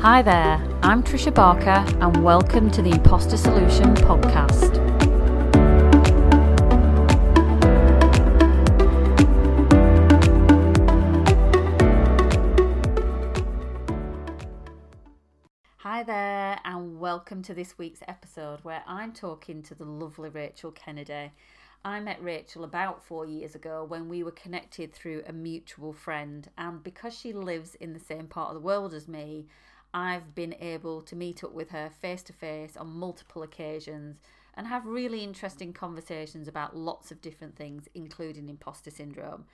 Hi there, I'm Trisha Barker and welcome to the Imposter Solution Podcast. Hi there and welcome to this week's episode where I'm talking to the lovely Rachael Kennedy. I met Rachael about 4 years ago when we were connected through a mutual friend, and because she lives in the same part of the world as me, I've been able to meet up with her face to face on multiple occasions and have really interesting conversations about lots of different things, including imposter syndrome.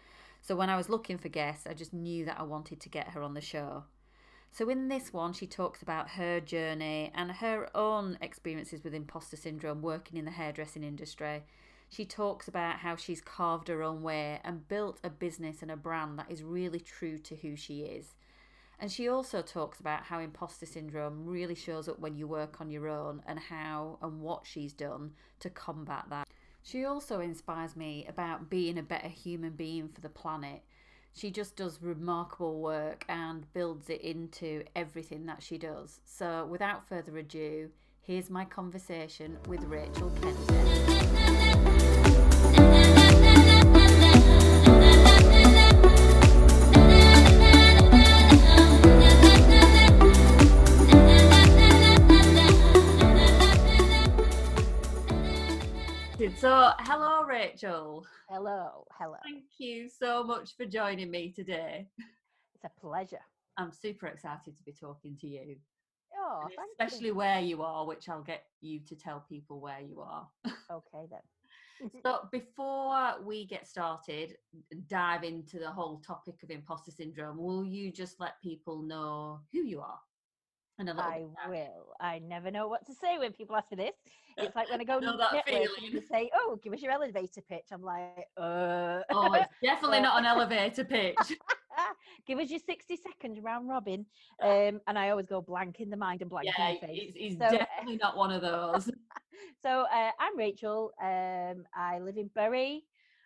So when I was looking for guests, I just knew that I wanted to get her on the show. So in this one, she talks about her journey and her own experiences with imposter syndrome working in the hairdressing industry. She talks about how she's carved her own way and built a business and a brand that is really true to who she is. And she also talks about how imposter syndrome really shows up when you work on your own and how and what she's done to combat that. She also inspires me about being a better human being for the planet. She just does remarkable work and builds it into everything that she does. So without further ado, here's my conversation with Rachael Kennedy. So hello, Rachael. Hello. Thank you so much for joining me today. It's a pleasure. I'm super excited to be talking to you. Oh, especially you. Where you are, which I'll get you to tell people where you are. Okay then. So before we get started, dive into the whole topic of imposter syndrome, will you just let people know who you are? And I will. I never know what to say when people ask me this. It's like when I go to that networking and say, "Oh, give us your elevator pitch." I'm like, Oh, it's definitely not an elevator pitch. Give us your 60 seconds round robin, and I always go blank in the mind and blank in the face. It's definitely not one of those. So I'm Rachael. I live in Bury.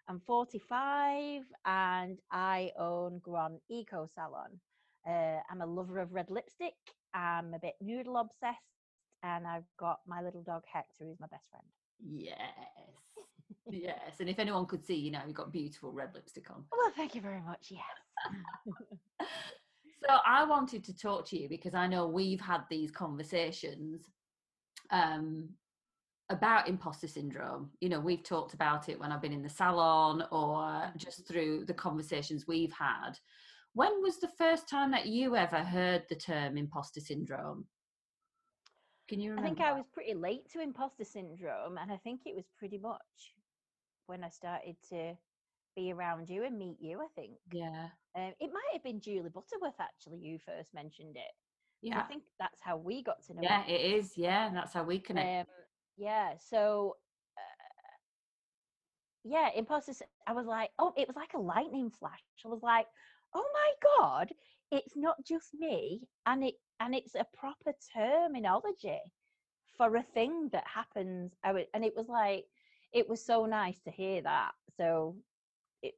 I'm 45, and I own Grönn Eco Salon. I'm a lover of red lipstick. I'm a bit noodle obsessed, and I've got my little dog Hector, who's my best friend. Yes, and if anyone could see you now, you've got beautiful red lipstick on. Well, thank you very much. Yes. So I wanted to talk to you because I know we've had these conversations about imposter syndrome. You know, we've talked about it when I've been in the salon or just through the conversations we've had. When was the first time that you ever heard the term imposter syndrome? Can you remember? I think I was pretty late to imposter syndrome, and I think it was pretty much when I started to be around you and meet you, I think. Yeah. It might have been Julie Butterworth, actually, who first mentioned it. Yeah. I think that's how we got to know it. Yeah, it is. Yeah, that's how we connect. So imposter syndrome. I was like, oh, it was like a lightning flash. I was like, oh my God, it's not just me, and it's a proper terminology for a thing that happens. And it was like, it was so nice to hear that. So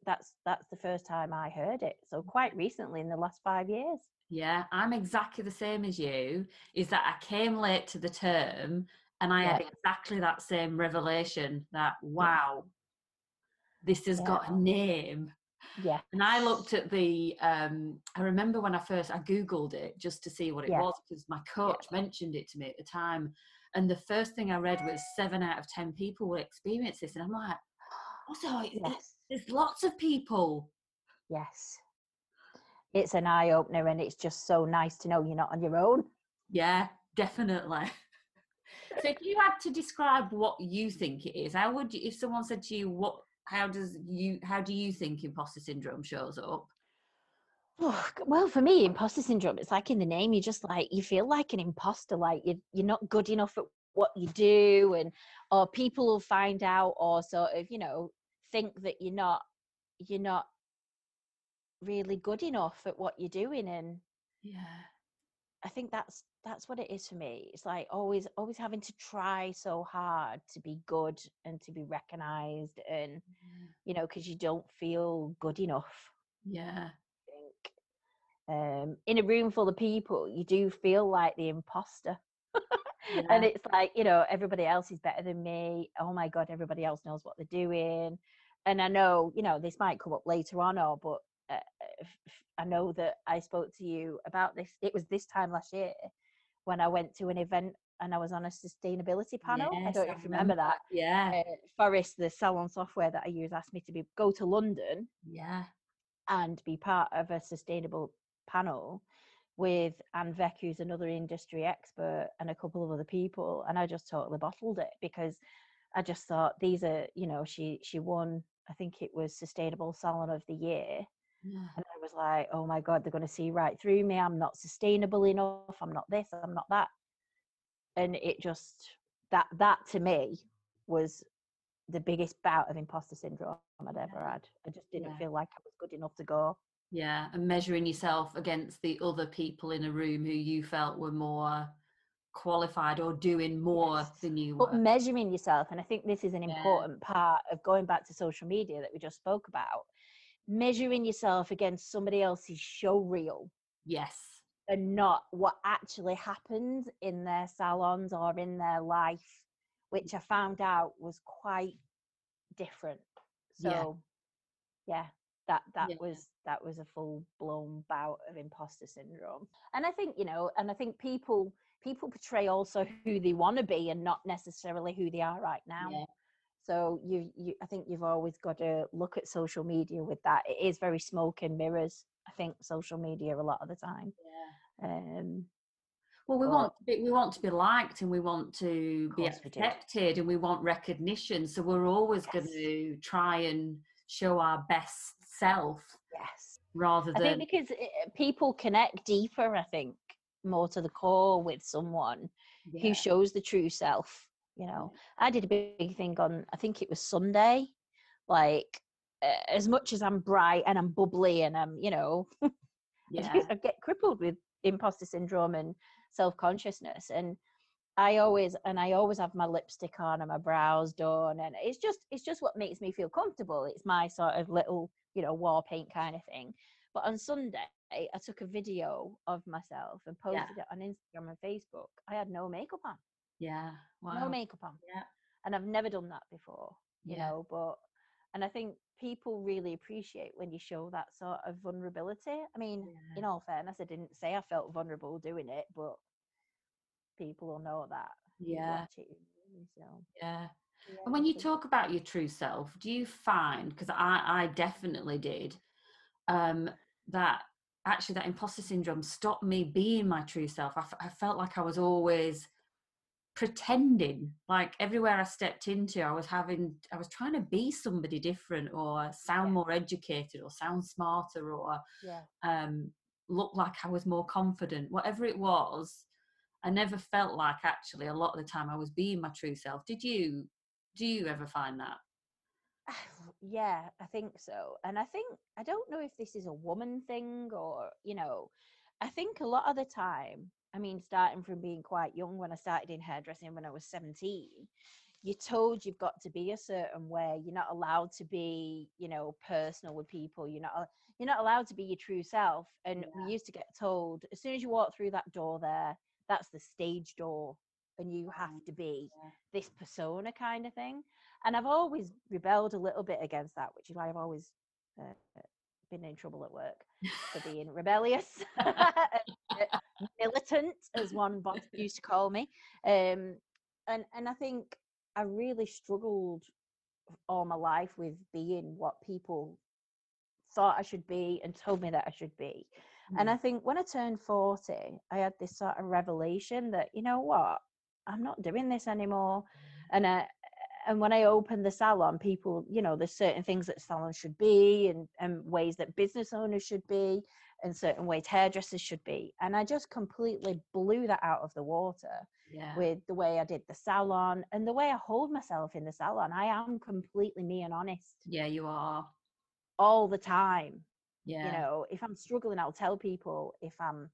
that's the first time I heard it. So quite recently, in the last 5 years. Yeah, I'm exactly the same as you, is that I came late to the term and I had exactly that same revelation that, wow, this has got a name. Yeah. And I looked at the, I remember when I Googled it just to see what it was, because my coach mentioned it to me at the time. And the first thing I read was 7 out of 10 people will experience this. And I'm like, there's lots of people. Yes. It's an eye opener, and it's just so nice to know you're not on your own. Yeah, definitely. So if you had to describe what you think it is, how would you, if someone said to you, how do you think imposter syndrome shows up? Well, for me, imposter syndrome, it's like in the name, you just like, you feel like an imposter, like you're not good enough at what you do, and or people will find out, or sort of, you know, think that you're not really good enough at what you're doing. And I think that's what it is for me. It's like always having to try so hard to be good and to be recognized, and you know, because you don't feel good enough. Yeah. I think in a room full of people, you do feel like the imposter. Yeah. And it's like, you know, everybody else is better than me. Oh my God, everybody else knows what they're doing. And I know, you know, this might come up later on, or but I know that I spoke to you about this. It was this time last year when I went to an event and I was on a sustainability panel. Yes, I don't know if you remember that. Yeah. Forrest, the salon software that I use, asked me to go to London. Yeah. And be part of a sustainable panel with Anne Veck, who's another industry expert, and a couple of other people. And I just totally bottled it, because I just thought, these are, you know, she won, I think it was Sustainable Salon of the Year. Yeah. And I was like, oh my God, they're going to see right through me. I'm not sustainable enough. I'm not this, I'm not that. And it just, that to me was the biggest bout of imposter syndrome I'd ever had. I just didn't feel like I was good enough to go. Yeah. And measuring yourself against the other people in a room who you felt were more qualified or doing more than you were. But measuring yourself, and I think this is an important part of going back to social media that we just spoke about, measuring yourself against somebody else's show reel. Yes. And not what actually happens in their salons or in their life, which I found out was quite different. So that was a full blown bout of imposter syndrome. And I think, you know, and I think people portray also who they want to be and not necessarily who they are right now. Yeah. So you I think you've always got to look at social media with that. It is very smoke and mirrors, I think, social media a lot of the time. Yeah. Well, we want to be liked, and we want to be accepted, and we want recognition. So we're always going to try and show our best self. Yes. Rather than, I think, because people connect deeper, I think, more to the core with someone who shows the true self. You know, I did a big thing on, I think it was Sunday, like, as much as I'm bright and I'm bubbly and I'm, you know, I get crippled with imposter syndrome and self-consciousness, and I always have my lipstick on and my brows done, and it's just what makes me feel comfortable. It's my sort of little, you know, war paint kind of thing. But on Sunday I took a video of myself and posted it on Instagram and Facebook. I had no makeup on. No makeup on. And I've never done that before, you know, but, and I think people really appreciate when you show that sort of vulnerability. I mean, in all fairness, I didn't say I felt vulnerable doing it, but people will know that. And when you talk about your true self, do you find, because I definitely did, that actually that imposter syndrome stopped me being my true self. I felt like I was always pretending, like everywhere I stepped into, I was trying to be somebody different, or sound more educated, or sound smarter, or look like I was more confident, whatever it was. I never felt like, actually, a lot of the time I was being my true self. Do you ever find that? Yeah, I think so. And I think, I don't know if this is a woman thing, or, you know, I think a lot of the time, I mean, starting from being quite young, when I started in hairdressing when I was 17, you're told you've got to be a certain way. You're not allowed to be, you know, personal with people. You're not allowed to be your true self. And we used to get told, as soon as you walk through that door there, that's the stage door, and you have to be this persona kind of thing. And I've always rebelled a little bit against that, which is why I've always been in trouble at work for being rebellious, militant, as one boss used to call me. And I think I really struggled all my life with being what people thought I should be and told me that I should be. And I think when I turned 40, I had this sort of revelation that, you know what, I'm not doing this anymore. And when I opened the salon, people, you know, there's certain things that salons should be, and ways that business owners should be, and certain ways hairdressers should be. And I just completely blew that out of the water with the way I did the salon and the way I hold myself in the salon. I am completely me and honest. Yeah, you are. All the time. Yeah. You know, if I'm struggling, I'll tell people. If I'm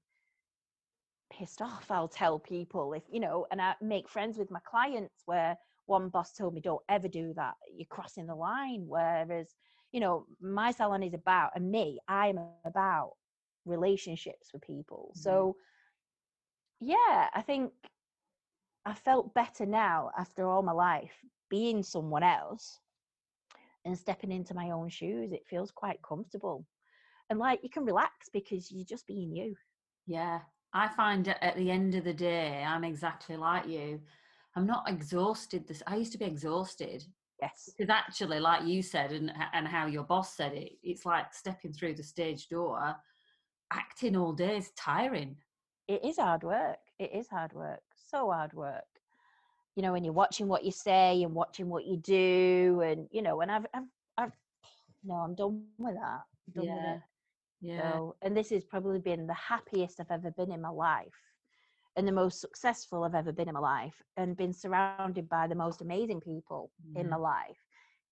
pissed off, I'll tell people. If, you know, and I make friends with my clients, where one boss told me, don't ever do that, you're crossing the line. Whereas, you know, my salon is about, and me, I'm about relationships with people. Mm-hmm. So yeah, I think I felt better now after all my life being someone else and stepping into my own shoes. It feels quite comfortable. And like, you can relax because you're just being you. Yeah. I find at the end of the day, I'm exactly like you. I'm not exhausted. I used to be exhausted. Yes. Because actually, like you said, and how your boss said it, it's like stepping through the stage door. Acting all day is tiring. It is hard work. It is hard work. So hard work. You know, and you're watching what you say and watching what you do, and you know, and I'm done with that. I'm done with it. Yeah. So, and this has probably been the happiest I've ever been in my life, and the most successful I've ever been in my life, and been surrounded by the most amazing people in my life.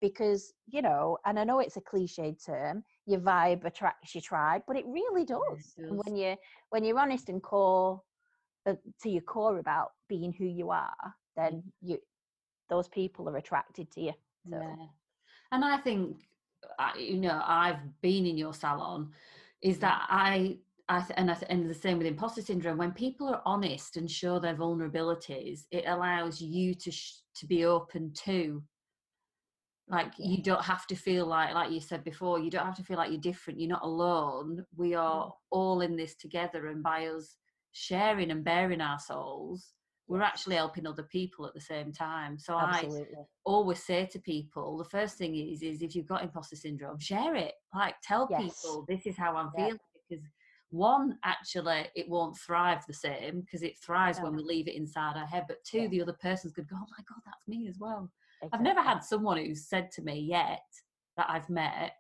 Because, you know, and I know it's a cliched term, your vibe attracts your tribe, but it really does. It does. When you're honest and core to your core about being who you are, then those people are attracted to you. So. Yeah. And I think, you know, I've been in your salon, is that and the same with imposter syndrome, when people are honest and show their vulnerabilities, it allows you to be open to, like, you don't have to feel like you said before, you don't have to feel like you're different, you're not alone, we are all in this together, and by us sharing and bearing our souls, we're actually helping other people at the same time. So absolutely. I always say to people, the first thing is if you've got imposter syndrome, share it. Like, tell people, this is how I'm feeling, because one, actually, it won't thrive the same, because it thrives when we leave it inside our head, but two, the other person's going to go, oh my God, that's me as well. Exactly. I've never had someone who's said to me yet that I've met,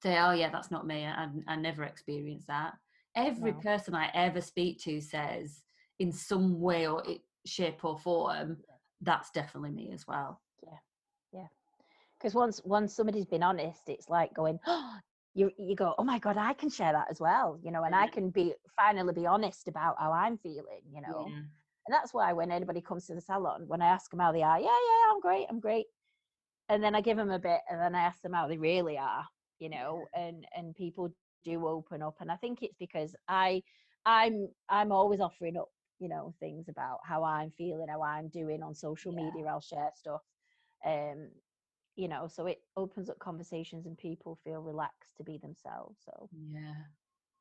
say, oh yeah, that's not me, I never experienced that. Every person I ever speak to says, in some way or shape or form, that's definitely me as well. Yeah. Because once somebody's been honest, it's like going, oh, you go, oh my God, I can share that as well, you know, and I can finally be honest about how I'm feeling, you know. Yeah. And that's why when anybody comes to the salon, when I ask them how they are, I'm great. And then I give them a bit, and then I ask them how they really are, you know, and people do open up. And I think it's because I'm always offering up, you know, things about how I'm feeling, how I'm doing on social media. I'll share stuff, you know, so it opens up conversations and people feel relaxed to be themselves. So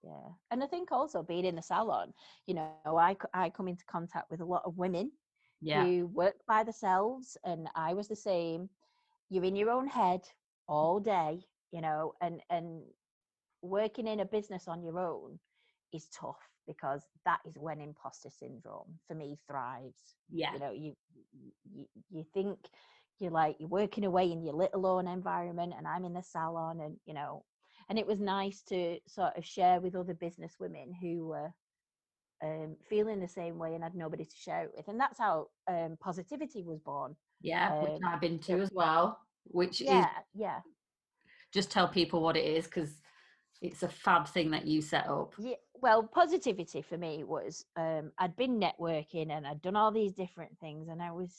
yeah. And I think also being in the salon, you know, I come into contact with a lot of women who work by themselves, and I was the same. You're in your own head all day, you know, and working in a business on your own is tough, because that is when imposter syndrome for me thrives. You know, you think you're like, you're working away in your little own environment, and I'm in the salon, and you know, and it was nice to sort of share with other business women who were feeling the same way and had nobody to share it with, and that's how positivity was born, which I've been to as well, which is just tell people what it is, because it's a fab thing that you set up. Yeah, well, positivity for me was, I'd been networking and I'd done all these different things, and I was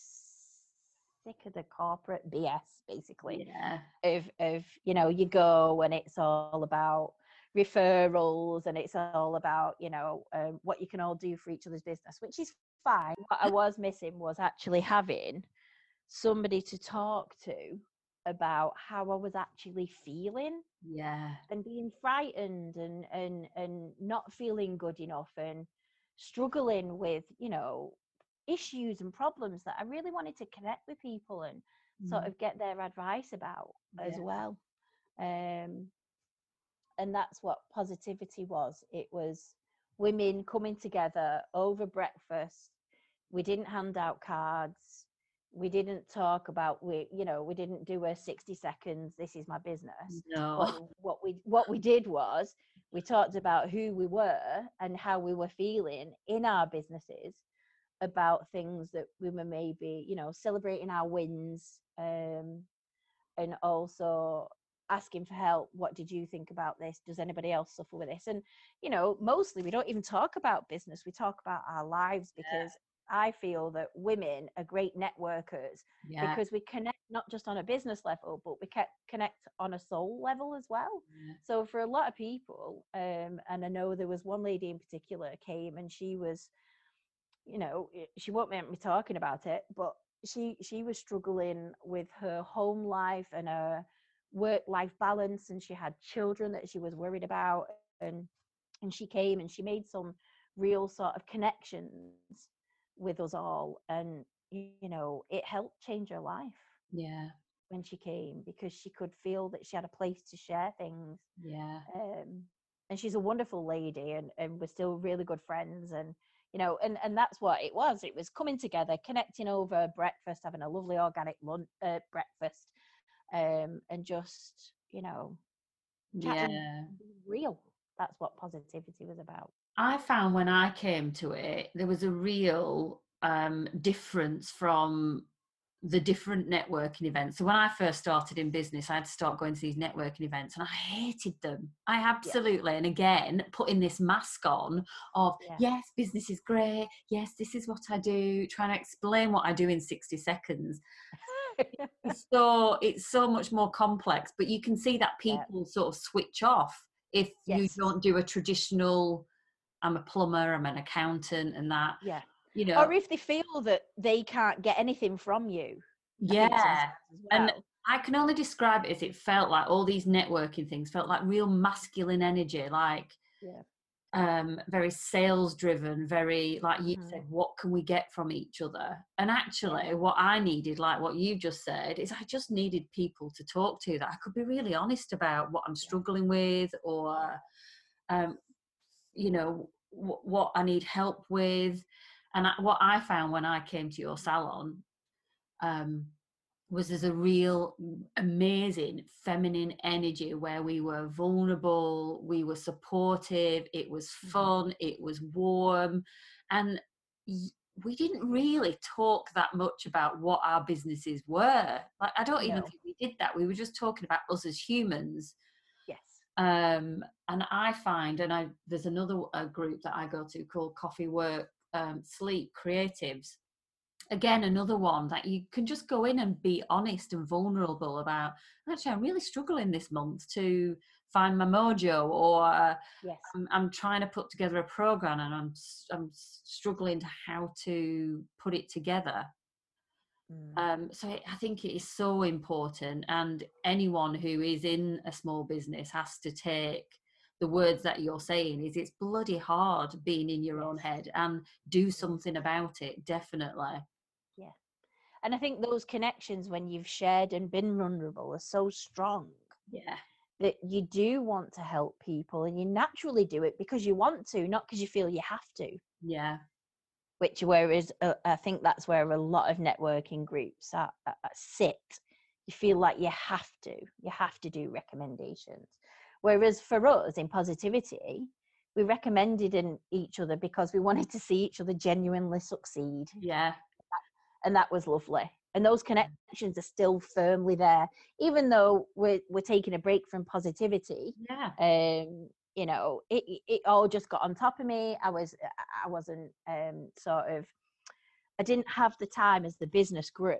sick of the corporate BS, basically. Yeah. Of you know, you go and it's all about referrals, and it's all about, you know, what you can all do for each other's business, which is fine. What I was missing was actually having somebody to talk to about how I was actually feeling, and being frightened and not feeling good enough and struggling with, you know, issues and problems that I really wanted to connect with people and sort of get their advice about as well, and that's what positivity was. It was women coming together over breakfast. We didn't hand out cards. We didn't talk about, we didn't do a 60 seconds, this is my business. No. What we did was we talked about who we were and how we were feeling in our businesses, about things that we were maybe, you know, celebrating our wins, and also asking for help. What did you think about this? Does anybody else suffer with this? And, you know, mostly we don't even talk about business. We talk about our lives, because I feel that women are great networkers because we connect not just on a business level, but we connect on a soul level as well. Yeah. So for a lot of people, and I know there was one lady in particular came and she was, you know, she won't make me talking about it, but she was struggling with her home life and her work-life balance, and she had children that she was worried about, and she came and she made some real sort of connections with us all, and you know, it helped change her life when she came, because she could feel that she had a place to share things. And she's a wonderful lady, and we're still really good friends, and you know, and that's what it was. It was coming together, connecting over breakfast, having a lovely organic lunch, breakfast, and just, you know, chatting real. That's what positivity was about. I found when I came to it, there was a real difference from the different networking events. So when I first started in business, I had to start going to these networking events, and I hated them. I absolutely, and again, putting this mask on of, yes, business is great. Yes, this is what I do. Trying to explain what I do in 60 seconds. So it's so much more complex, but you can see that people sort of switch off if you don't do a traditional, I'm a plumber, I'm an accountant, and that. Yeah. You know, or if they feel that they can't get anything from you. And I can only describe it as it felt like all these networking things felt like real masculine energy, like very sales driven, very like you said, what can we get from each other? And actually what I needed, like what you just said, is I just needed people to talk to that I could be really honest about what I'm struggling with, or you know, what I need help with. And what I found when I came to your salon was there's a real amazing feminine energy where we were vulnerable, we were supportive, it was fun, it was warm. And we didn't really talk that much about what our businesses were. Like, I don't even think we did that. We were just talking about us as humans. And I find, and there's another group that I go to called Coffee Work. Sleep Creatives, again another one that you can just go in and be honest and vulnerable about, actually I'm really struggling this month to find my mojo, or I'm trying to put together a program and I'm struggling to how to put it together. So I think it is so important, and anyone who is in a small business has to take the words that you're saying. Is it's bloody hard being in your own head, and do something about it, definitely. Yeah. And I think those connections when you've shared and been vulnerable are so strong. Yeah. That you do want to help people, and you naturally do it because you want to, not because you feel you have to. Yeah. Which whereas I think that's where a lot of networking groups are sit. You feel like you have to do recommendations. Whereas for us in positivity, we recommended in each other because we wanted to see each other genuinely succeed. Yeah. And that was lovely. And those connections are still firmly there, even though we're taking a break from positivity. Yeah. You know, it all just got on top of me. I wasn't I didn't have the time as the business grew.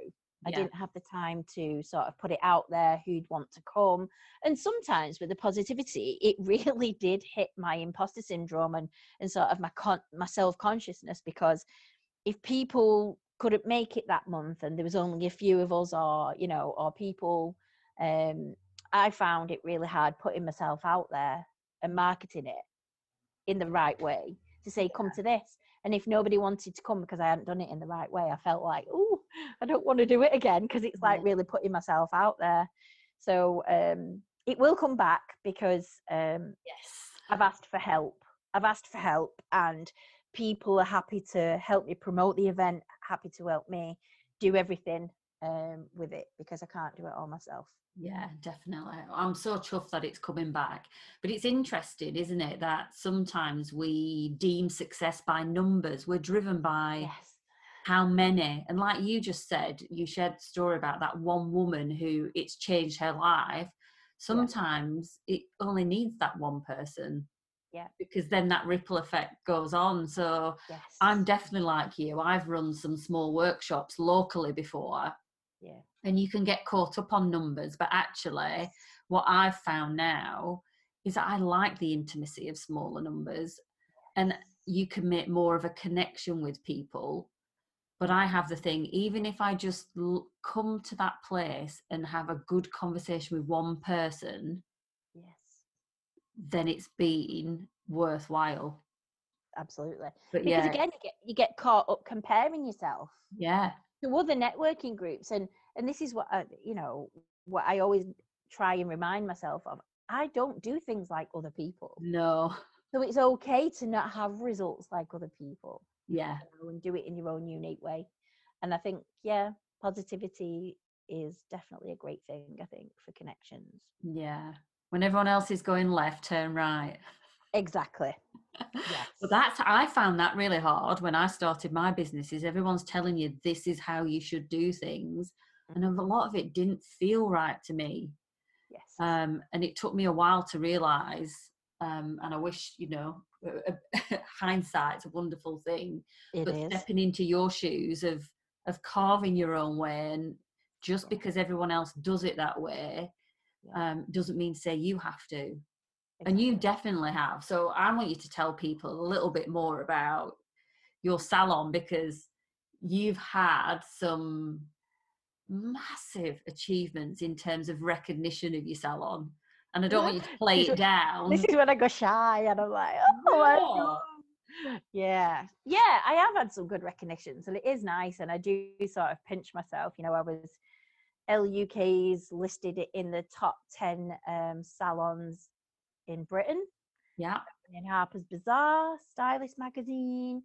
I didn't have the time to sort of put it out there who'd want to come. And sometimes with the positivity, it really did hit my imposter syndrome and sort of my self-consciousness, because if people couldn't make it that month and there was only a few of us, or, you know, or people, I found it really hard putting myself out there and marketing it in the right way to say, come to this. And if nobody wanted to come because I hadn't done it in the right way, I felt like, oh, I don't want to do it again, because it's like really putting myself out there. So it will come back, because I've asked for help, and people are happy to help me promote the event, happy to help me do everything with it, because I can't do it all myself. Yeah, definitely. I'm so chuffed that it's coming back. But it's interesting, isn't it, that sometimes we deem success by numbers. We're driven by how many. And like you just said, you shared the story about that one woman who it's changed her life. Sometimes it only needs that one person Yeah. Because then that ripple effect goes on. So yes. I'm definitely like you. I've run some small workshops locally before. Yeah. And you can get caught up on numbers. But actually, what I've found now is that I like the intimacy of smaller numbers. And you can make more of a connection with people. But I have the thing, even if I just come to that place and have a good conversation with one person, yes, then it's been worthwhile. Absolutely. But because yeah. again, you get caught up comparing yourself. Yeah. To other networking groups. And this is what I always try and remind myself of. I don't do things like other people. No. So it's okay to not have results like other people. Yeah, and do it in your own unique way. And I think, yeah, positivity is definitely a great thing, I think, for connections. Yeah. When everyone else is going left, turn right. Exactly. Yes. Well, I found that really hard when I started my businesses. Everyone's telling you this is how you should do things. And a lot of it didn't feel right to me. Yes. And it took me a while to realise. And I wish, hindsight's a wonderful thing. But stepping into your shoes of carving your own way, and just because everyone else does it that way, doesn't mean say you have to. Exactly. And you definitely have. So I want you to tell people a little bit more about your salon, because you've had some massive achievements in terms of recognition of your salon. And I don't want you to play it down. This is when I go shy and I'm like, oh no. Yeah. Yeah, I have had some good recognitions and it is nice. And I do sort of pinch myself. I was LUK's listed in the top 10 salons in Britain. Yeah. In Harper's Bazaar, Stylist Magazine.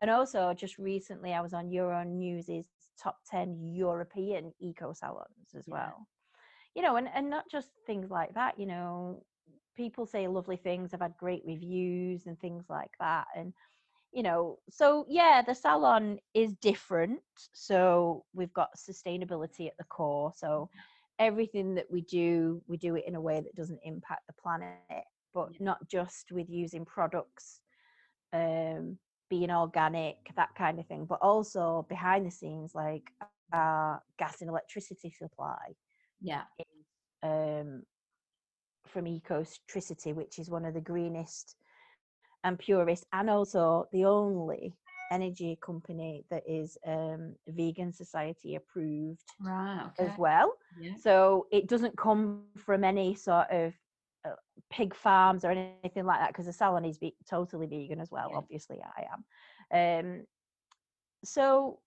And also just recently I was on Euronews' top 10 European eco salons as well. And not just things like that, people say lovely things. I've had great reviews and things like that. And, so yeah, the salon is different. So we've got sustainability at the core. So everything that we do it in a way that doesn't impact the planet, but not just with using products, being organic, that kind of thing, but also behind the scenes, like our gas and electricity supply. Yeah. From Ecotricity, which is one of the greenest and purest, and also the only energy company that is Vegan Society approved. Right, okay. As well. Yeah. So it doesn't come from any sort of pig farms or anything like that, because the salon is totally vegan as well. Yeah. Obviously, I am. So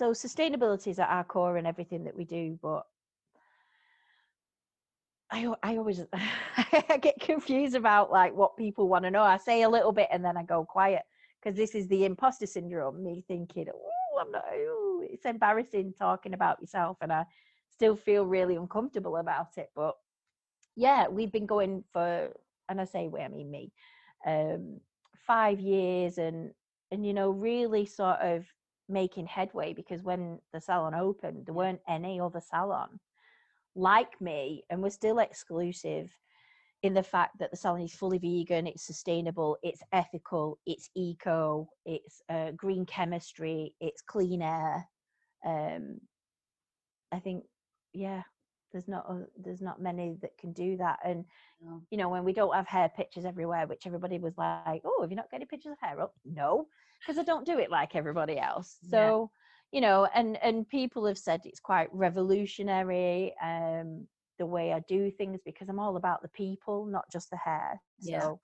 sustainability is at our core in everything that we do, but I always I get confused about like what people want to know. I say a little bit and then I go quiet, because this is the imposter syndrome, me thinking, it's embarrassing talking about yourself, and I still feel really uncomfortable about it. But yeah, we've been going for, and I say we, I mean me, 5 years and really sort of making headway, because when the salon opened, there weren't any other salon like me, and we're still exclusive in the fact that the salon is fully vegan, it's sustainable, it's ethical, it's eco, it's green chemistry, it's clean air. I think, yeah, there's not many that can do that. And when we don't have hair pictures everywhere, which everybody was like, oh, have you not got any pictures of hair up? No, because I don't do it like everybody else. So yeah. And people have said it's quite revolutionary, the way I do things, because I'm all about the people, not just the hair. Yeah. So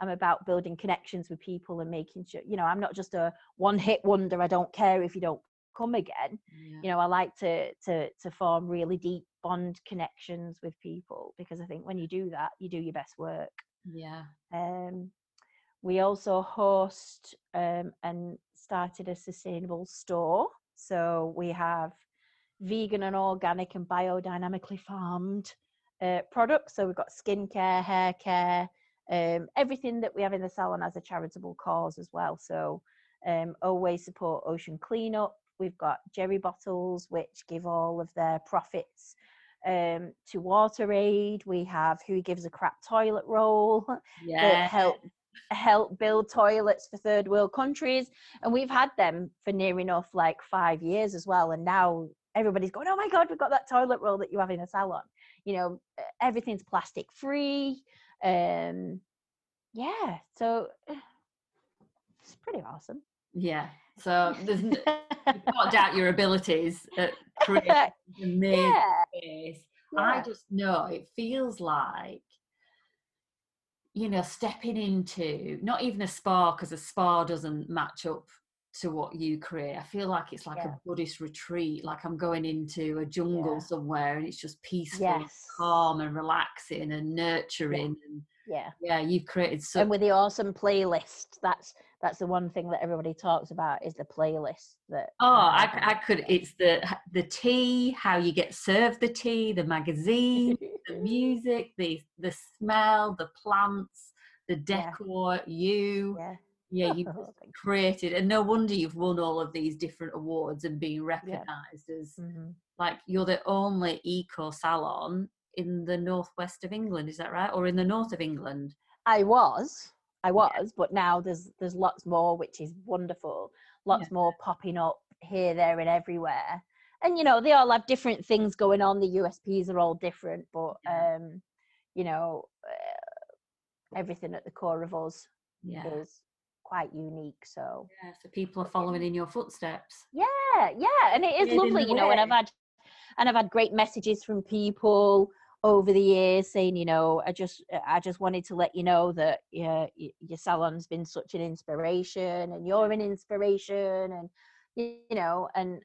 I'm about building connections with people and making sure, I'm not just a one-hit wonder. I don't care if you don't come again. Yeah. I like to form really deep bond connections with people, because I think when you do that, you do your best work. Yeah. We also host and started a sustainable store. So we have vegan and organic and biodynamically farmed products. So we've got skincare, hair care, everything that we have in the salon has a charitable cause as well. So Oway support ocean cleanup. We've got jerry bottles, which give all of their profits to WaterAid. We have Who Gives a Crap toilet roll that help build toilets for third world countries, and we've had them for near enough like 5 years as well. And now everybody's going, oh my god, we've got that toilet roll that you have in a salon, you know, everything's plastic free. Yeah, so it's pretty awesome. Yeah, so there's no doubt your abilities at creating amazing space. Yeah. I just know it feels like, you know, stepping into not even a spa, because a spa doesn't match up to what you create. I feel like it's like a Buddhist retreat, like I'm going into a jungle somewhere, and it's just peaceful, and calm, and relaxing, and nurturing. Yeah, you've created so. And with the awesome playlist, that's the one thing that everybody talks about is the playlist. That it's the tea, how you get served the tea, the magazine, the music, the smell, the plants, the decor. You've created, and no wonder you've won all of these different awards and being recognised as like you're the only eco salon in the northwest of England, is that right? Or in the north of England? I was, but now there's lots more, which is wonderful. Lots more popping up here, there, and everywhere. And you know, they all have different things going on. The USPs are all different, but you know, everything at the core of us is quite unique. So so people are following in your footsteps. And it is lovely, you know. And I've had great messages from people over the years saying, you know, I just wanted to let you know that your salon's been such an inspiration, and you're an inspiration, and you know, and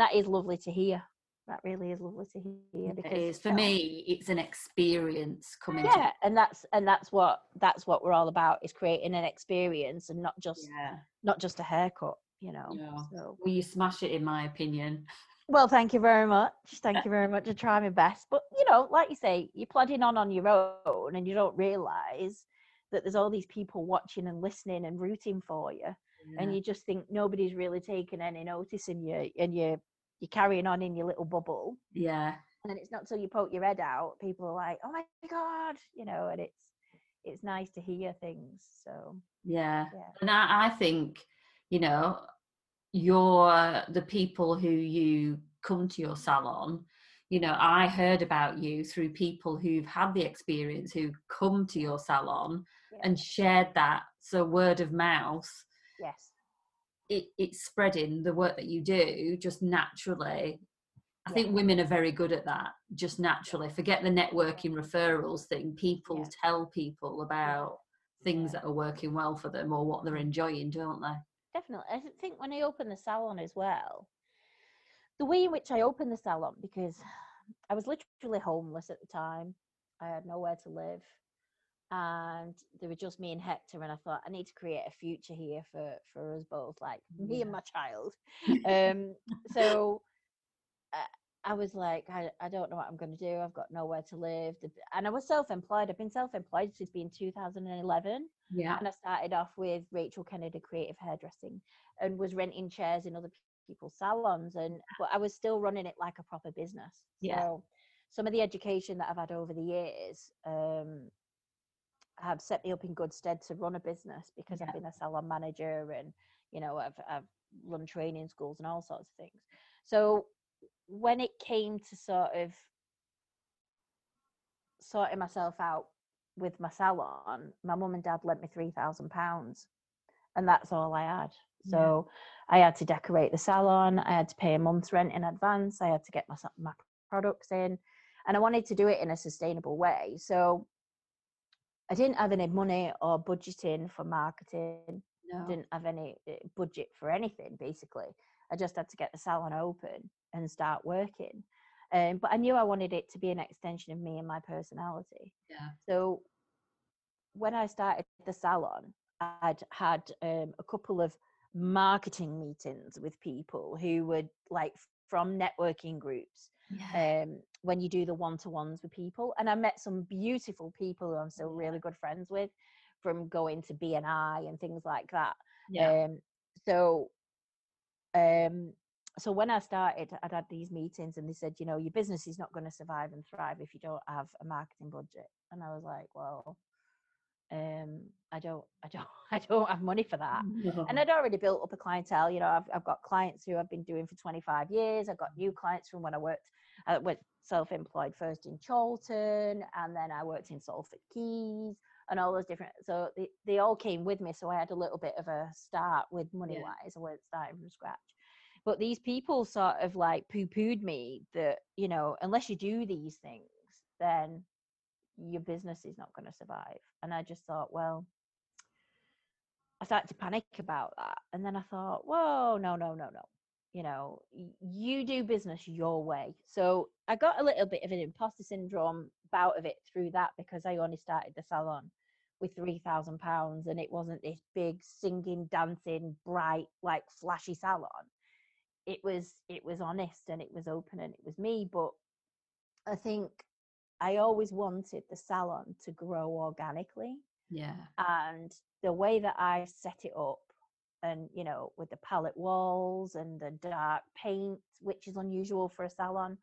that is lovely to hear. That really is lovely to hear, because it is. For me, it's an experience coming. Yeah, and that's what we're all about, is creating an experience, and not just a haircut, you know. Yeah. So, well, you smash it, in my opinion. Well, thank you very much. Thank you very much. I try my best. But, you know, like you say, you're plodding on your own, and you don't realise that there's all these people watching and listening and rooting for you. Yeah. And you just think nobody's really taking any notice in you, and you're carrying on in your little bubble. Yeah. And then it's not till you poke your head out, people are like, oh my God, you know, and it's nice to hear things. So, yeah. And I think, you know, you're the people who you come to your salon, you know, I heard about you through people who've had the experience, who come to your salon and shared that. So word of mouth, it's spreading the work that you do just naturally. I think women are very good at that, just naturally. Forget the networking referrals thing. People tell people about things that are working well for them, or what they're enjoying, don't they? Definitely. I think when I opened the salon as well, the way in which I opened the salon, because I was literally homeless at the time, I had nowhere to live, and there were just me and Hector, and I thought, I need to create a future here for us both, like me and my child. So I was like, I don't know what I'm going to do, I've got nowhere to live, and I was self-employed. I've been self-employed since 2011. Yeah. And I started off with Rachael Kennedy Creative Hairdressing, and was renting chairs in other people's salons, but I was still running it like a proper business. Yeah. So some of the education that I've had over the years have set me up in good stead to run a business, because I've been a salon manager, and you know, I've run training schools and all sorts of things. So when it came to sort of sorting myself out with my salon, my mum and dad lent me £3,000, and that's all I had. So I had to decorate the salon, I had to pay a month's rent in advance, I had to get my products in, and I wanted to do it in a sustainable way. So I didn't have any money or budgeting for marketing. I didn't have any budget for anything, basically. I just had to get the salon open and start working. But I knew I wanted it to be an extension of me and my personality. Yeah. So when I started the salon, I'd had a couple of marketing meetings with people who were like from networking groups. Yeah. When you do the one-to-ones with people, and I met some beautiful people who I'm still really good friends with, from going to BNI and things like that. Yeah. So So when I started, I'd had these meetings and they said, you know, your business is not going to survive and thrive if you don't have a marketing budget. And I was like, well, I don't have money for that. No. And I'd already built up a clientele. You know, I've got clients who I've been doing for 25 years. I've got new clients from when I went self-employed first in Charlton, and then I worked in Salford Keys and all those different. So they all came with me. So I had a little bit of a start with money-wise. Yeah. I wasn't starting from scratch. But these people sort of like poo-pooed me that, you know, unless you do these things, then your business is not going to survive. And I just thought, well, I started to panic about that. And then I thought, whoa, no. You know, you do business your way. So I got a little bit of an imposter syndrome bout of it through that, because I only started the salon with £3,000, and it wasn't this big singing, dancing, bright, like flashy salon. It was honest and it was open and it was me. But I think I always wanted the salon to grow organically. Yeah. And the way that I set it up, and, you know, with the palette walls and the dark paint, which is unusual for a salon,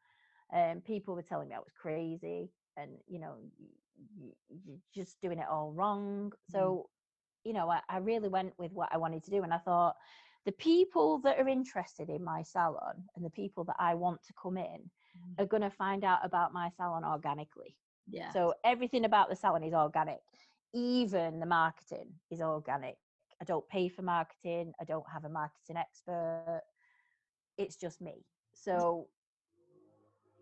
people were telling me I was crazy and, you know, you're just doing it all wrong. So, you know, I really went with what I wanted to do. And I thought, the people that are interested in my salon and the people that I want to come in are going to find out about my salon organically. Yeah. So everything about the salon is organic. Even the marketing is organic. I don't pay for marketing. I don't have a marketing expert. It's just me. So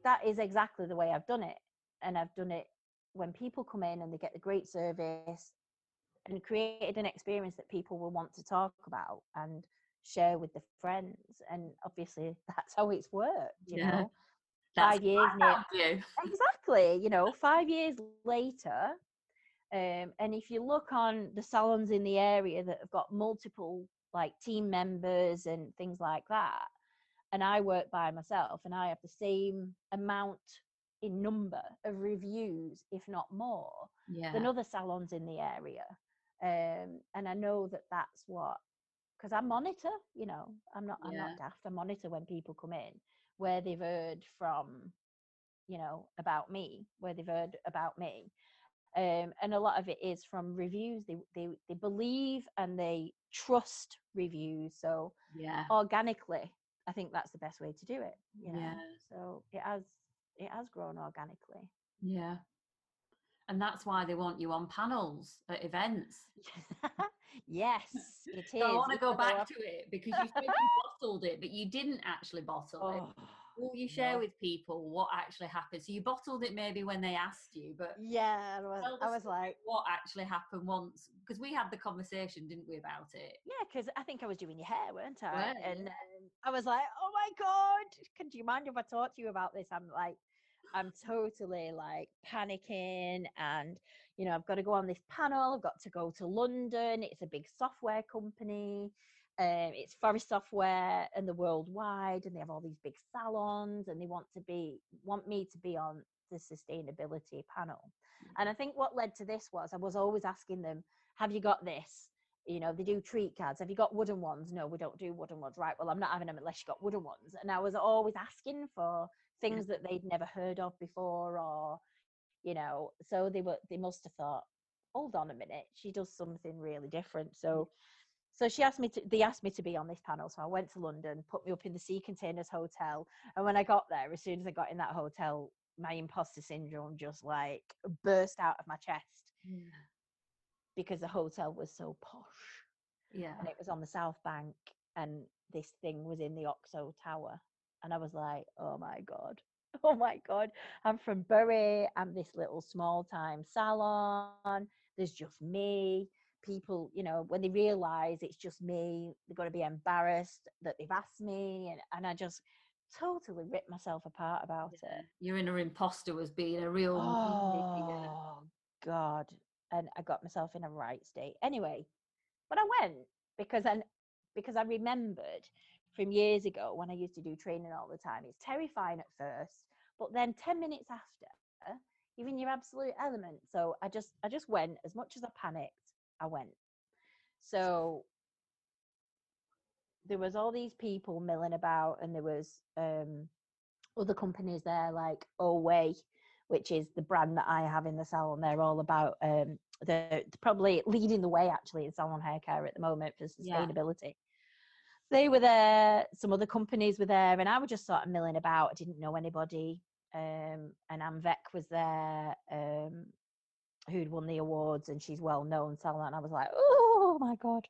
that is exactly the way I've done it. And I've done it when people come in and they get the great service, and created an experience that people will want to talk about and share with their friends. And obviously that's how it's worked, you know. That's 5 years later. Exactly, you know, 5 years later. And if you look on the salons in the area that have got multiple like team members and things like that, and I work by myself, and I have the same amount in number of reviews, if not more, than other salons in the area. And I know that's what, because I monitor, you know, I'm not daft. I monitor when people come in, where they've heard from, you know, about me, and a lot of it is from reviews. They believe and they trust reviews. So organically, I think that's the best way to do it, you know. Yeah. So it has grown organically. Yeah. And that's why they want you on panels at events. Yes, it is. So I want to go back to it, because you said you bottled it, but you didn't actually bottle it. All you share with people what actually happened. So you bottled it maybe when they asked you, but I was like, what actually happened once? Because we had the conversation, didn't we, about it? Yeah, because I think I was doing your hair, weren't I? Yeah. And I was like, oh my God, do you mind if I talk to you about this? I'm totally like panicking, and, you know, I've got to go on this panel. I've got to go to London. It's a big software company. It's Forrest Software and the worldwide, and they have all these big salons, and they want me to be on the sustainability panel. And I think what led to this was I was always asking them, have you got this? You know, they do treat cards. Have you got wooden ones? No, we don't do wooden ones. Right. Well, I'm not having them unless you got wooden ones. And I was always asking for things that they'd never heard of before, or, you know, so they must have thought, hold on a minute, she does something really different. So they asked me to be on this panel. So I went to London, put me up in the Sea Containers Hotel. And when I got there, as soon as I got in that hotel, my imposter syndrome just like burst out of my chest because the hotel was so posh. Yeah. And it was on the South Bank, and this thing was in the Oxo Tower. And I was like, oh my God, I'm from Bury. I'm this little small time salon. There's just me. People, you know, when they realise it's just me, they're going to be embarrassed that they've asked me. And I just totally ripped myself apart about it. Your inner imposter was being a real... Oh, God. And I got myself in a right state. Anyway, but I went because I remembered from years ago when I used to do training all the time. It's terrifying at first, but then 10 minutes after, you're in your absolute element. So I just went. As much as I panicked, I went. So there was all these people milling about, and there was other companies there like Oway, which is the brand that I have in the salon. They're all about they're probably leading the way actually in salon hair care at the moment for sustainability. Yeah. They were there, some other companies were there, and I was just sort of milling about. I didn't know anybody. And Anne Veck was there, who'd won the awards, and she's well known salon. And I was like, oh my God.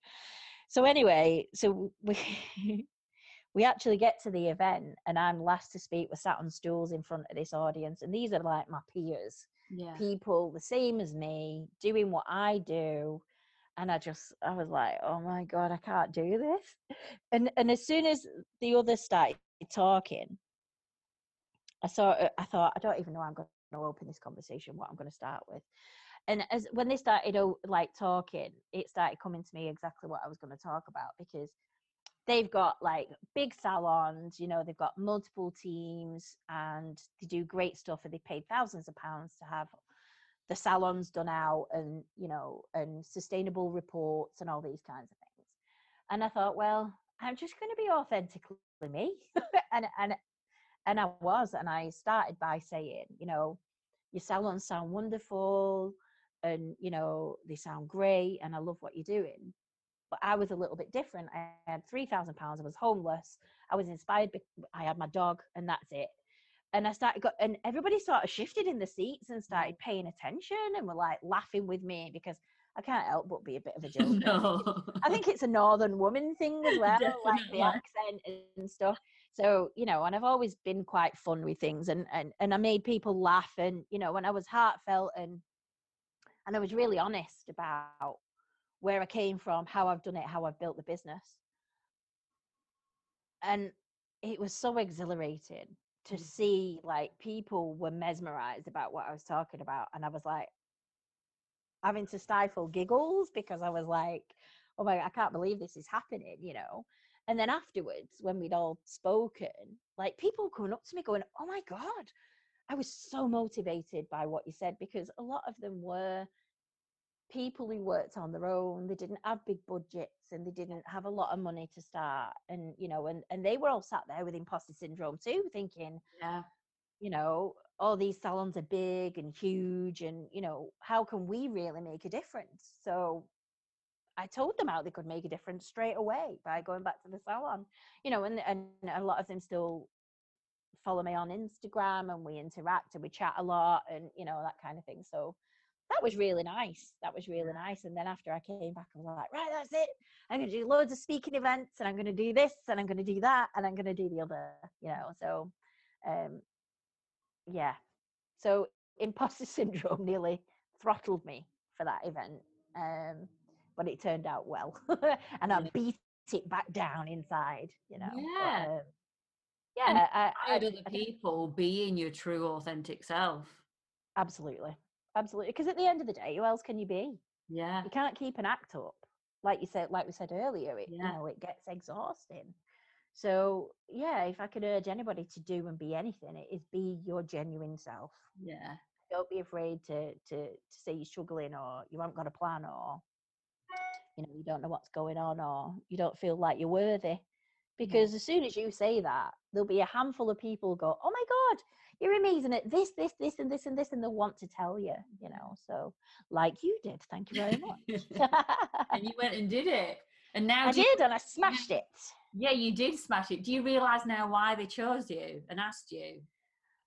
So anyway, so we actually get to the event, and I'm last to speak. We're sat on stools in front of this audience, and these are like my peers, yeah. People the same as me, doing what I do. And I was like, oh my God, I can't do this. And as soon as the others started talking, I thought, I don't even know how I'm going to open this conversation, what I'm going to start with. And when they started like talking, it started coming to me exactly what I was going to talk about, because they've got like big salons, you know, they've got multiple teams and they do great stuff, and they paid thousands of pounds to have the salons done out, and, you know, and sustainable reports and all these kinds of things. And I thought, well, I'm just going to be authentically me. And I was, and I started by saying, you know, your salons sound wonderful, and, you know, they sound great, and I love what you're doing. But I was a little bit different. I had £3,000. I was homeless. I was inspired. I had my dog, and that's it. And I and everybody sort of shifted in the seats and started paying attention, and were like laughing with me, because I can't help but be a bit of a joke. No. I think it's a Northern woman thing as well, like the accent and stuff. So, you know, and I've always been quite fun with things, and I made people laugh, and, you know, when I was heartfelt and I was really honest about where I came from, how I've done it, how I've built the business. And it was so exhilarating to see, like, people were mesmerized about what I was talking about. And I was like having to stifle giggles, because I was like, oh my, I can't believe this is happening, you know. And then afterwards, when we'd all spoken, like, people coming up to me going, oh my God, I was so motivated by what you said, because a lot of them were people who worked on their own. They didn't have big budgets, and they didn't have a lot of money to start. And, you know, and they were all sat there with imposter syndrome too, thinking, yeah, you know, all these salons are big and huge, and, you know, how can we really make a difference? So I told them how they could make a difference straight away by going back to the salon, you know, and a lot of them still follow me on Instagram, and we interact and we chat a lot, and, you know, that kind of thing. So that was really nice. And then after I came back, I was like, right, that's it. I'm going to do loads of speaking events, and I'm going to do this, and I'm going to do that, and I'm going to do the other, you know. So, yeah. So imposter syndrome nearly throttled me for that event. But it turned out well, and I beat it back down inside, you know. Yeah, but, yeah. I had other people being your true, authentic self. Absolutely, absolutely. Because at the end of the day, who else can you be? Yeah, you can't keep an act up, like you said, like we said earlier. You know, it gets exhausting. So yeah, if I could urge anybody to do and be anything, it is be your genuine self. Yeah, don't be afraid to say you're struggling, or you haven't got a plan, or, you know, you don't know what's going on, or you don't feel like you're worthy, because as soon as you say that, there'll be a handful of people go, oh my God, you're amazing at this, and they'll want to tell you, you know. So, like you did, thank you very much. And you went and did it, and now I smashed it. Yeah, you did smash it. Do you realise now why they chose you and asked you,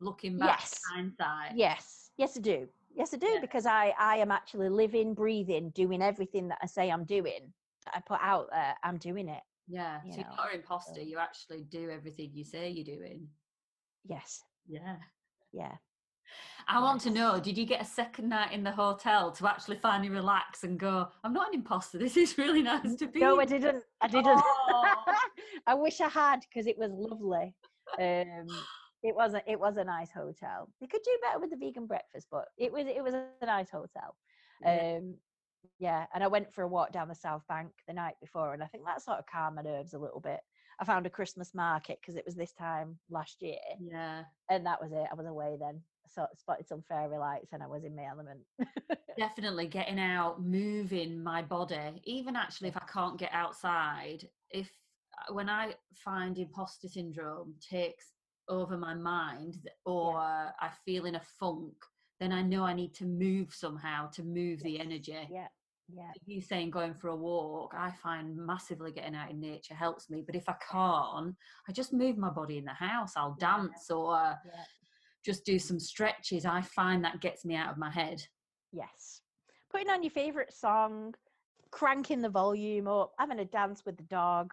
looking back, hindsight? Yes, I do. Yes, I do, because I am actually living, breathing, doing everything that I say I'm doing, that I put out there, I'm doing it. Yeah, so you're not an imposter, you actually do everything you say you're doing. Yes. Yeah. Yeah. I want to know, did you get a second night in the hotel to actually finally relax and go, I'm not an imposter, this is really nice to be? No, I didn't. Oh. I wish I had, because it was lovely. It was a nice hotel. They could do better with the vegan breakfast, but it was a nice hotel. And I went for a walk down the South Bank the night before, and I think that sort of calmed my nerves a little bit. I found a Christmas market, because it was this time last year. Yeah. And that was it. I was away then. So I spotted some fairy lights, and I was in my element. Definitely getting out, moving my body. Even actually if I can't get outside, if when I find imposter syndrome takes over my mind, or I feel in a funk, then I know I need to move somehow to move the energy. Yeah. Yeah. You saying going for a walk, I find massively getting out in nature helps me. But if I can't, I just move my body in the house. I'll dance or just do some stretches. I find that gets me out of my head. Yes. Putting on your favourite song, cranking the volume up, having a dance with the dog.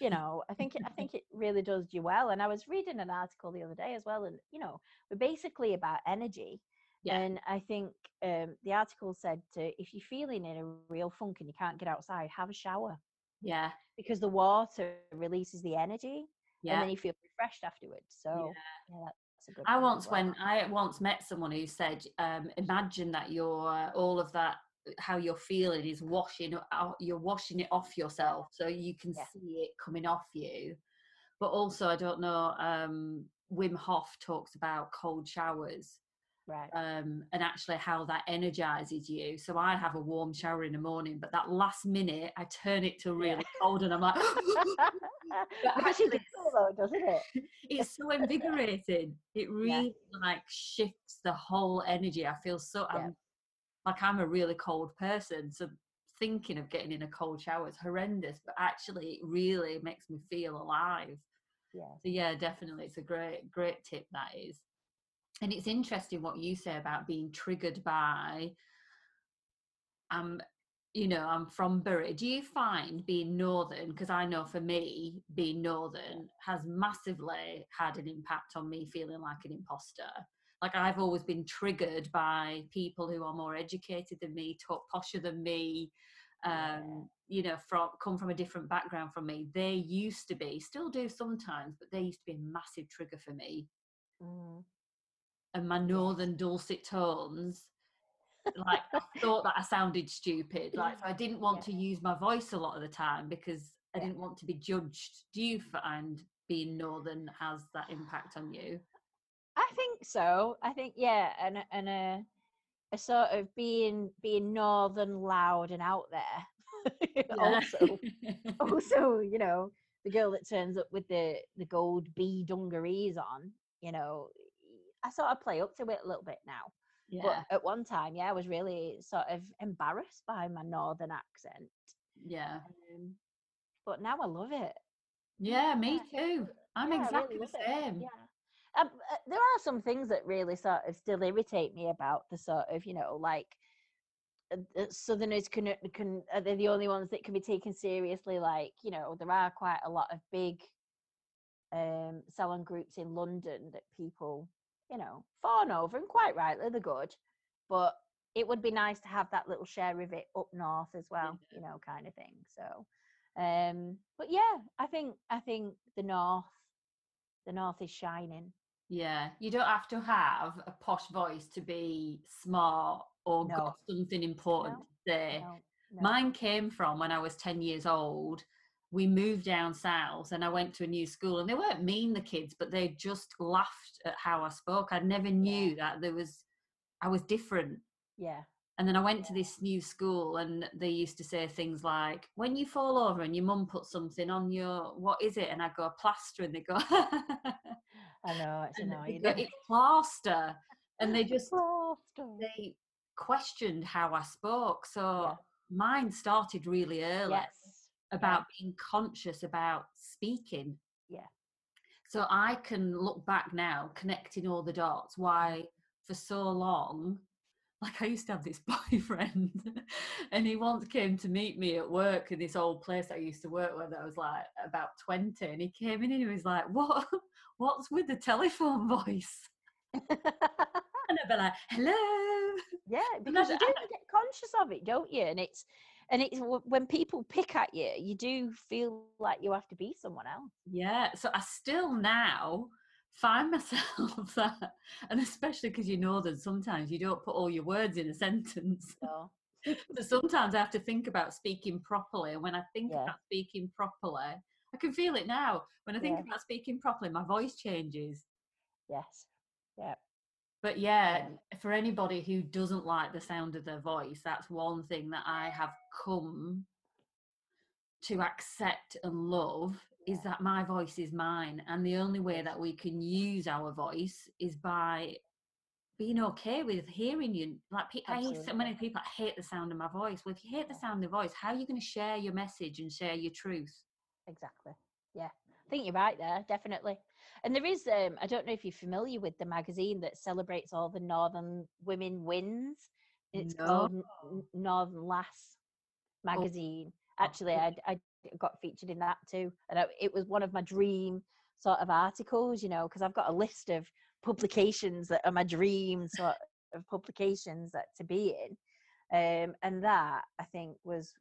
You know, I think it really does do well. And I was reading an article the other day as well. And, you know, we're basically about energy. Yeah. And I think the article said if you're feeling in a real funk and you can't get outside, have a shower. Yeah. Because the water releases the energy and then you feel refreshed afterwards. So that's a good point. I once met someone who said, imagine that all of that, how you're feeling is you're washing it off yourself. So you can see it coming off you. But also, I don't know, Wim Hof talks about cold showers. Right. And actually how that energizes you. So I have a warm shower in the morning, but that last minute I turn it to really cold and I'm like actually though, doesn't it? It's so invigorating. It really like shifts the whole energy. I feel so I'm a really cold person, so thinking of getting in a cold shower is horrendous, but actually it really makes me feel alive. Yeah. So yeah, definitely it's a great tip, that is. And it's interesting what you say about being triggered by, I'm from Bury. Do you find being Northern, because I know for me, being Northern has massively had an impact on me feeling like an imposter. Like I've always been triggered by people who are more educated than me, talk posher than me, come from a different background from me. They used to be, still do sometimes, but they used to be a massive trigger for me. Mm. And my northern dulcet tones, like I thought that I sounded stupid. Like so I didn't want to use my voice a lot of the time because I didn't want to be judged. Do you find being northern has that impact on you? I think so. I think and a sort of being northern, loud and out there. Also, you know, the girl that turns up with the gold bee dungarees on, you know. I sort of play up to it a little bit now. Yeah. But at one time, I was really sort of embarrassed by my northern accent. Yeah. But now I love it. Yeah, me too. I'm exactly the same. Yeah. There are some things that really sort of still irritate me about the sort of, you know, like Southerners are they the only ones that can be taken seriously? Like, you know, there are quite a lot of big salon groups in London that people, you know, fawn over, and quite rightly they're good, but it would be nice to have that little share of it up north as well, you know, kind of thing. So but yeah, I think the north is shining. Yeah, you don't have to have a posh voice to be smart or got something important to say. No. Mine came from when I was 10 years old. We moved down south and I went to a new school, and they weren't mean, the kids, but they just laughed at how I spoke. I never knew that I was different. Yeah. And then I went to this new school and they used to say things like, when you fall over and your mum puts something on your, what is it? And I go, plaster. And they go, I know, it's annoying. It's plaster. And they just, they questioned how I spoke. So mine started really early. Yes. About being conscious about speaking. Yeah. So I can look back now, connecting all the dots, why for so long, like I used to have this boyfriend and he once came to meet me at work in this old place I used to work with. I was like about 20 and he came in and he was like, what's with the telephone voice? And I'd be like, hello. Yeah, because you do get conscious of it, don't you? And it's when people pick at you, you do feel like you have to be someone else. Yeah. So I still now find myself that, and especially because you're northern, sometimes you don't put all your words in a sentence. No. So sometimes I have to think about speaking properly. And when I think about speaking properly, I can feel it now. When I think about speaking properly, my voice changes. Yes. Yeah. But yeah, for anybody who doesn't like the sound of their voice, that's one thing that I have come to accept and love is that my voice is mine, and the only way that we can use our voice is by being okay with hearing you. Like, I hear so many people that hate the sound of my voice. Well, if you hate the sound of your voice, how are you going to share your message and share your truth? Exactly. Yeah, I think you're right there, definitely. And there is, I don't know if you're familiar with the magazine that celebrates all the Northern women wins. It's called Northern Lass magazine. Oh. Actually, I got featured in that too. And it was one of my dream sort of articles, you know, because I've got a list of publications that are my dream sort of publications that to be in. And that, I think, was,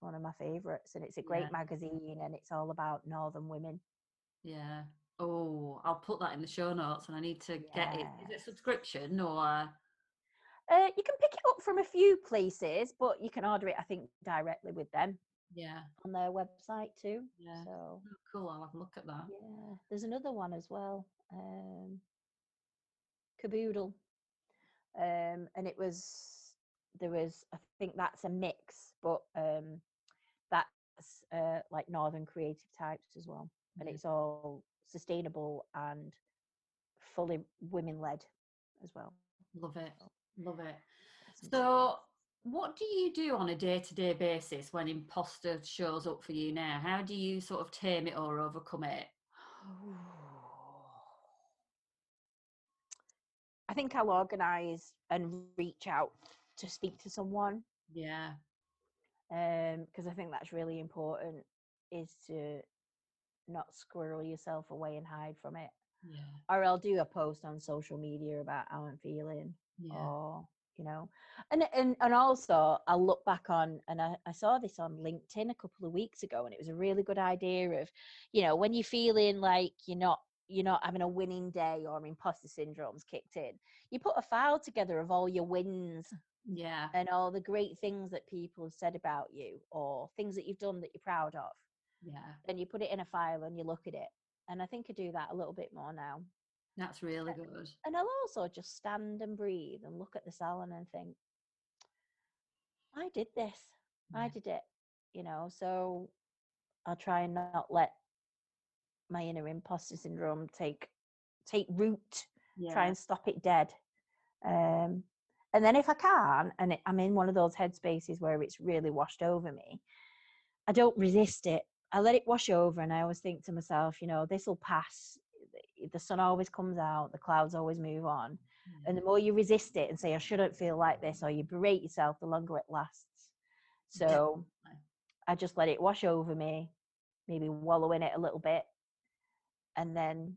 one of my favourites. And it's a great magazine, and it's all about Northern women. Yeah. Oh, I'll put that in the show notes, and I need to get it. Is it a subscription or...? You can pick it up from a few places, but you can order it, I think, directly with them. Yeah. On their website too. Yeah. So cool. I'll have a look at that. Yeah. There's another one as well. Caboodle. And it was, I think that's a mix, but that's like Northern creative types as well. And it's all sustainable and fully women led as well. Love it. Love it. So what do you do on a day-to-day basis when imposter shows up for you now? How do you sort of tame it or overcome it? I think I'll organise and reach out to speak to someone. Yeah. Because I think that's really important, is to not squirrel yourself away and hide from it. Yeah. Or I'll do a post on social media about how I'm feeling. Yeah. Or, you know, and also I look back on, and I saw this on LinkedIn a couple of weeks ago, and it was a really good idea of, you know, when you're feeling like you're not having a winning day or imposter syndrome's kicked in, you put a file together of all your wins, and all the great things that people have said about you or things that you've done that you're proud of, and you put it in a file and you look at it. And I think I do that a little bit more now. That's really good. And I'll also just stand and breathe and look at the salon and think, I did this. Yeah. I did it, you know. So I'll try and not let my inner imposter syndrome take root, try and stop it dead. And then if I can, and I'm in one of those headspaces where it's really washed over me, I don't resist it. I let it wash over, and I always think to myself, you know, this will pass. The sun always comes out, the clouds always move on. And the more you resist it and say, I shouldn't feel like this, or you berate yourself, the longer it lasts. So I just let it wash over me, maybe wallow in it a little bit, and then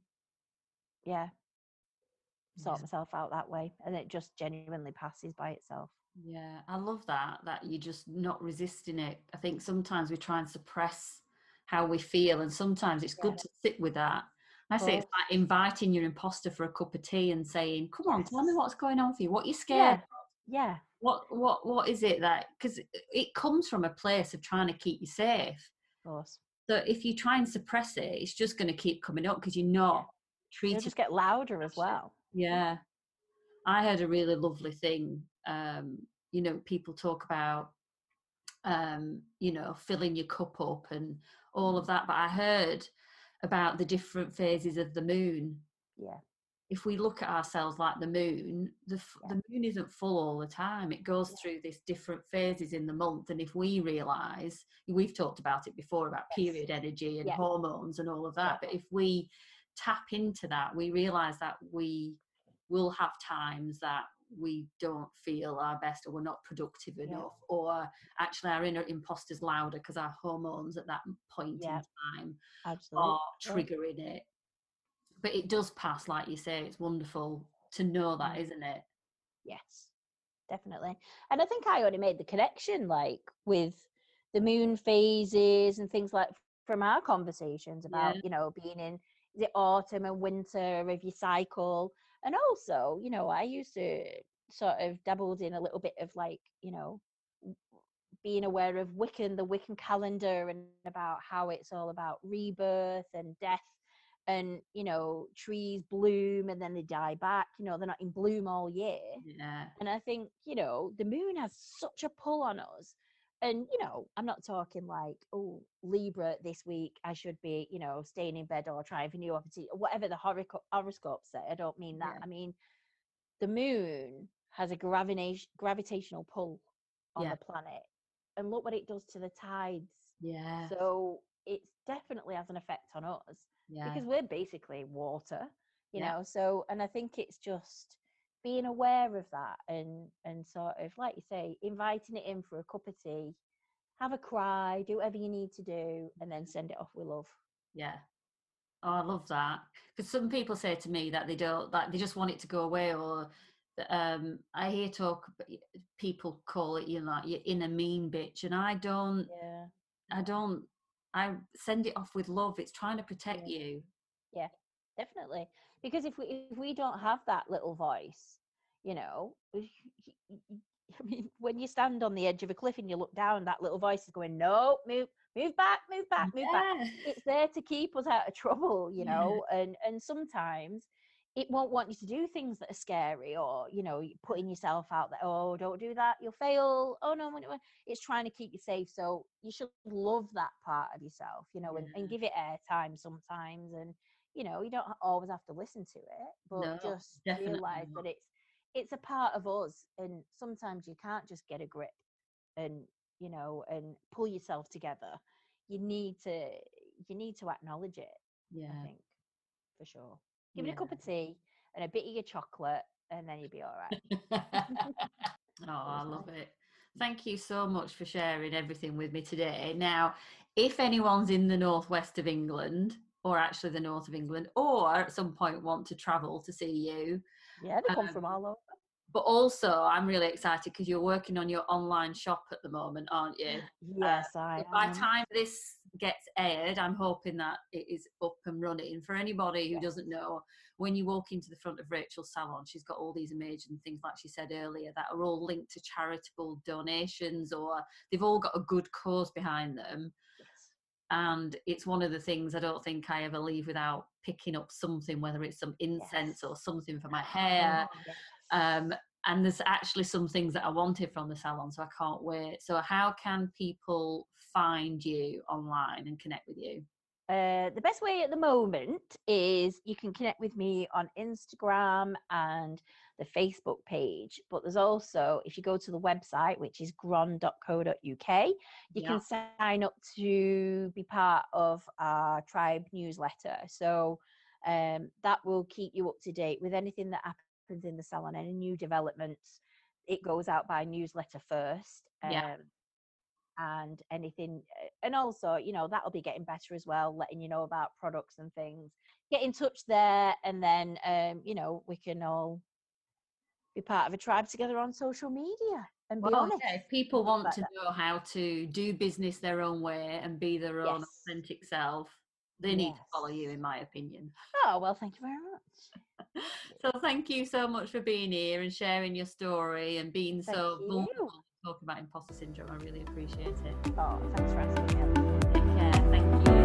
sort myself out that way, and it just genuinely passes by itself. Yeah, I love that you're just not resisting it. I think sometimes we try and suppress how we feel, and sometimes it's good to sit with that. I say it's like inviting your imposter for a cup of tea and saying, come on, tell me what's going on for you. What are you scared of? Yeah. What is it that, because it comes from a place of trying to keep you safe. Of course. So if you try and suppress it, it's just going to keep coming up because you're not treating. It'll just get louder as well. Yeah. I heard a really lovely thing. You know, people talk about, you know, filling your cup up and all of that. But I heard about the different phases of the moon. Yeah. If we look at ourselves like the moon, the moon isn't full all the time. It goes through these different phases in the month. And if we realise, we've talked about it before about period energy and hormones and all of that. But if we tap into that, we realise that we will have times that we don't feel our best, or we're not productive enough, or actually our inner imposter's louder because our hormones at that point in time are triggering it. But it does pass, like you say. It's wonderful to know that, isn't it? Yes, definitely. And I think I already made the connection, like with the moon phases and things, like from our conversations about, you know, being in the autumn and winter of your cycle. And also, you know, I used to sort of dabbled in a little bit of, like, you know, being aware of Wiccan, the Wiccan calendar, and about how it's all about rebirth and death, and, you know, trees bloom and then they die back, you know, they're not in bloom all year. And I think, you know, the moon has such a pull on us, And, you know, I'm not talking like, oh, Libra this week, I should be, you know, staying in bed or trying for new opportunity, whatever the horoscope said. I don't mean that. Yeah. I mean, the moon has a gravitational pull on the planet. And look what it does to the tides. Yeah. So it definitely has an effect on us. Yeah. Because we're basically water, you know. So, and I think it's just being aware of that and sort of, like you say, inviting it in for a cup of tea, have a cry, do whatever you need to do, and then send it off with love. Yeah. Oh, I love that. Because some people say to me that they don't, that they just want it to go away, or I hear people call it, you know, like your inner mean bitch, and I don't. Yeah. I send it off with love. It's trying to protect you. Yeah. Definitely, because if we don't have that little voice, you know, I mean, when you stand on the edge of a cliff and you look down, that little voice is going, no, move back. It's there to keep us out of trouble, you know, and sometimes it won't want you to do things that are scary, or, you know, putting yourself out there, oh, don't do that, you'll fail, oh no, it's trying to keep you safe. So you should love that part of yourself, you know, and give it airtime sometimes, and you know, you don't always have to listen to it, but just realise that it's a part of us, and sometimes you can't just get a grip and, you know, and pull yourself together. You need to acknowledge it, I think, for sure. Give it a cup of tea and a bit of your chocolate, and then you'll be all right. Oh, I love it. Thank you so much for sharing everything with me today. Now, if anyone's in the northwest of England, or actually the north of England, or at some point want to travel to see you. Yeah, they come from all over. But also, I'm really excited because you're working on your online shop at the moment, aren't you? Yes, I am. By the time this gets aired, I'm hoping that it is up and running. For anybody who doesn't know, when you walk into the front of Rachael's salon, she's got all these amazing things, like she said earlier, that are all linked to charitable donations, or they've all got a good cause behind them. And it's one of the things I don't think I ever leave without picking up something, whether it's some incense or something for my hair. Oh, yes. And there's actually some things that I wanted from the salon, so I can't wait. So how can people find you online and connect with you? The best way at the moment is you can connect with me on Instagram and the Facebook page. But there's also, if you go to the website, which is grönn.co.uk, you can sign up to be part of our tribe newsletter. So that will keep you up to date with anything that happens in the salon, any new developments. It goes out by newsletter first. And anything, and also, you know, that'll be getting better as well, letting you know about products and things. Get in touch there, and then you know, we can all be part of a tribe together on social media and be honest. Yeah, if people want to know how to do business their own way and be their own authentic self, they need to follow you, in my opinion. Oh, well, thank you very much. So thank you so much for being here and sharing your story and being so vulnerable. Talking about imposter syndrome, I really appreciate it. Oh, thanks for asking me. Take care, thank you.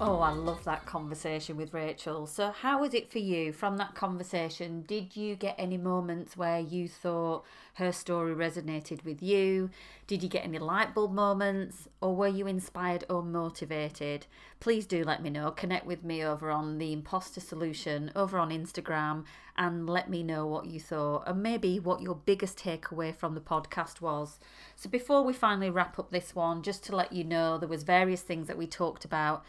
Oh, I love that conversation with Rachael. So how was it for you from that conversation? Did you get any moments where you thought her story resonated with you? Did you get any light bulb moments, or were you inspired or motivated? Please do let me know. Connect with me over on the Imposter Solution over on Instagram, and let me know what you thought, and maybe what your biggest takeaway from the podcast was. So before we finally wrap up this one, just to let you know, there was various things that we talked about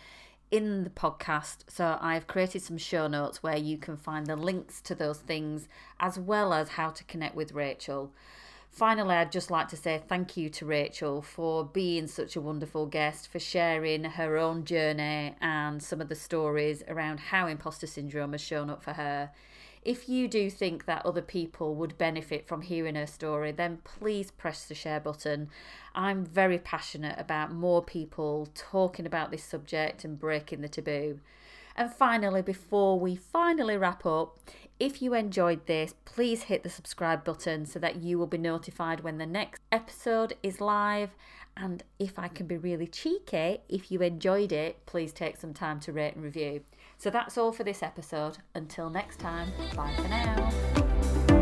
in the podcast, so I've created some show notes where you can find the links to those things, as well as how to connect with Rachael. Finally, I'd just like to say thank you to Rachael for being such a wonderful guest, for sharing her own journey and some of the stories around how imposter syndrome has shown up for her. If you do think that other people would benefit from hearing her story, then please press the share button. I'm very passionate about more people talking about this subject and breaking the taboo. And finally, before we finally wrap up, if you enjoyed this, please hit the subscribe button so that you will be notified when the next episode is live. And if I can be really cheeky, if you enjoyed it, please take some time to rate and review. So that's all for this episode. Until next time, bye for now.